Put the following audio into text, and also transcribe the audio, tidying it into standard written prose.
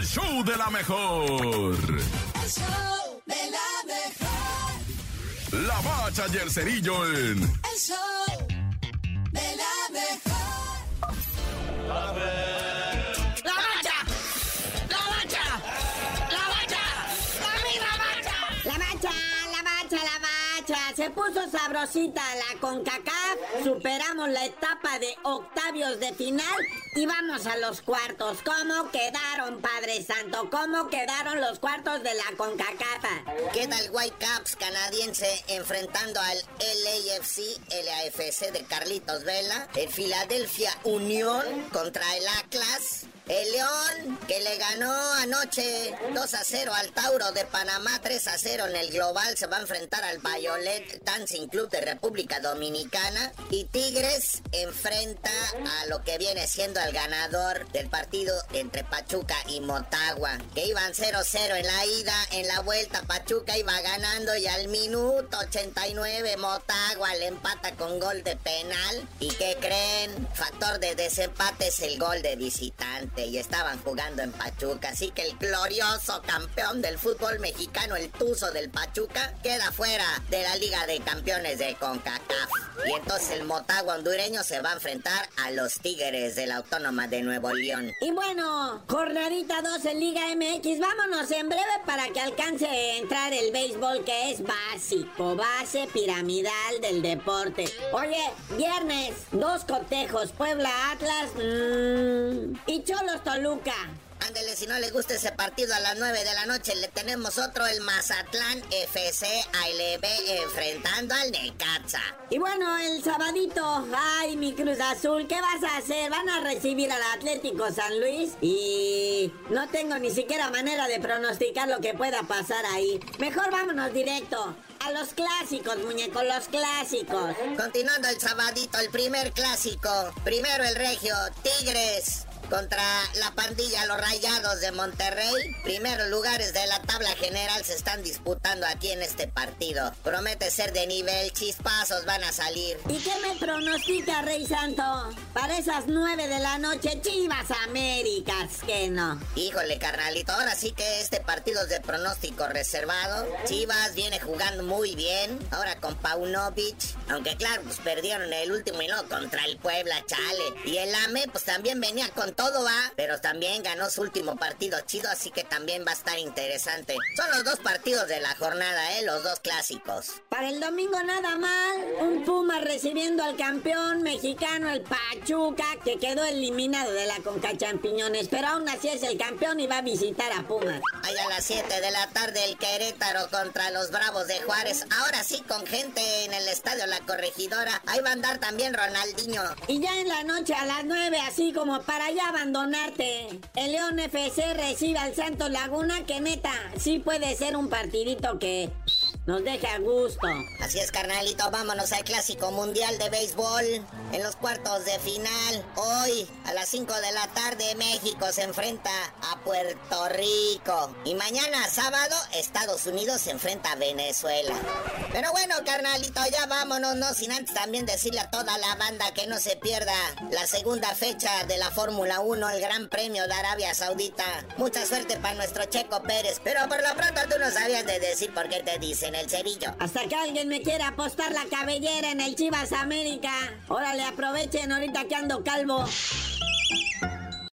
El show de la mejor. El show de la mejor. La Bacha y el Cerillo en El show de la mejor. A ver. La Bacha. La Bacha. La Bacha. La Bacha. La Bacha. La Bacha. La Bacha. Se puso sabrosita la CONCACAF. Superamos la etapa de octavios de final. Y vamos a los cuartos. ¿Cómo quedaron, Padre Santo? ¿Cómo quedaron los cuartos de la CONCACAF? Queda el White Caps canadiense enfrentando al LAFC de Carlitos Vela. El Philadelphia Union contra el Atlas. El León, que le ganó anoche 2-0 al Tauro de Panamá, 3-0 en el global, se va a enfrentar al Violet Dancing Club de República Dominicana. Y Tigres enfrenta a lo que viene siendo el ganador del partido entre Pachuca y Motagua, que iban 0-0 en la ida. En la vuelta Pachuca iba ganando y al minuto 89 Motagua le empata con gol de penal. ¿Y qué creen? Factor de desempate es el gol de visitante. Y estaban jugando en Pachuca, así que el glorioso campeón del fútbol mexicano, el Tuzo del Pachuca, queda fuera de la Liga de Campeones de CONCACAF. Y entonces el Motagua hondureño se va a enfrentar a los Tigres de la Autónoma de Nuevo León. Y bueno, jornadita 2 en Liga MX. Vámonos en breve para que alcance a entrar el béisbol, que es básico, base piramidal del deporte. Oye, viernes, dos cotejos, Puebla-Atlas y Cholos Toluca. Ándele, si no les gusta ese partido a las 9 de la noche, le tenemos otro, el Mazatlán FC ALB enfrentando al Necaxa. Y bueno, el sabadito, ay, mi Cruz Azul, ¿qué vas a hacer? Van a recibir al Atlético San Luis y no tengo ni siquiera manera de pronosticar lo que pueda pasar ahí. Mejor vámonos directo a los clásicos, muñeco, los clásicos. Continuando el sabadito, el primer clásico, primero el regio, Tigres contra la pandilla, los Rayados de Monterrey. Primeros lugares de la tabla general se están disputando aquí en este partido. Promete ser de nivel, chispazos van a salir. ¿Y qué me pronostica, Rey Santo? Para esas 9 de la noche, Chivas Américas, que no. Híjole, carnalito, ahora sí que este partido es de pronóstico reservado. Chivas viene jugando muy bien, ahora con Paunovic. Aunque claro, pues perdieron el último y no contra el Puebla, chale. Y el AME, pues también venía con todo va, pero también ganó su último partido chido, así que también va a estar interesante. Son los dos partidos de la jornada, los dos clásicos. Para el domingo nada mal, un Pumas recibiendo al campeón mexicano, el Pachuca, que quedó eliminado de la CONCACHAMPIÑONES, pero aún así es el campeón y va a visitar a Pumas. Allá a las 7 de la tarde el Querétaro contra los Bravos de Juárez, ahora sí con gente en el estadio La Corregidora, ahí va a andar también Ronaldinho. Y ya en la noche a las 9, así como para allá abandonarte, el León FC recibe al Santos Laguna, que neta, sí puede ser un partidito que nos deja a gusto. Así es, carnalito, vámonos al Clásico Mundial de Béisbol en los cuartos de final. Hoy, a las 5 de la tarde, México se enfrenta a Puerto Rico. Y mañana, sábado, Estados Unidos se enfrenta a Venezuela. Pero bueno, carnalito, ya vámonos, no sin antes también decirle a toda la banda que no se pierda la segunda fecha de la Fórmula 1, el Gran Premio de Arabia Saudita. Mucha suerte para nuestro Checo Pérez, pero por lo pronto tú no sabías de decir por qué te dicen el Cerillo. Hasta que alguien me quiera apostar la cabellera en el Chivas América. Órale, aprovechen ahorita que ando calvo.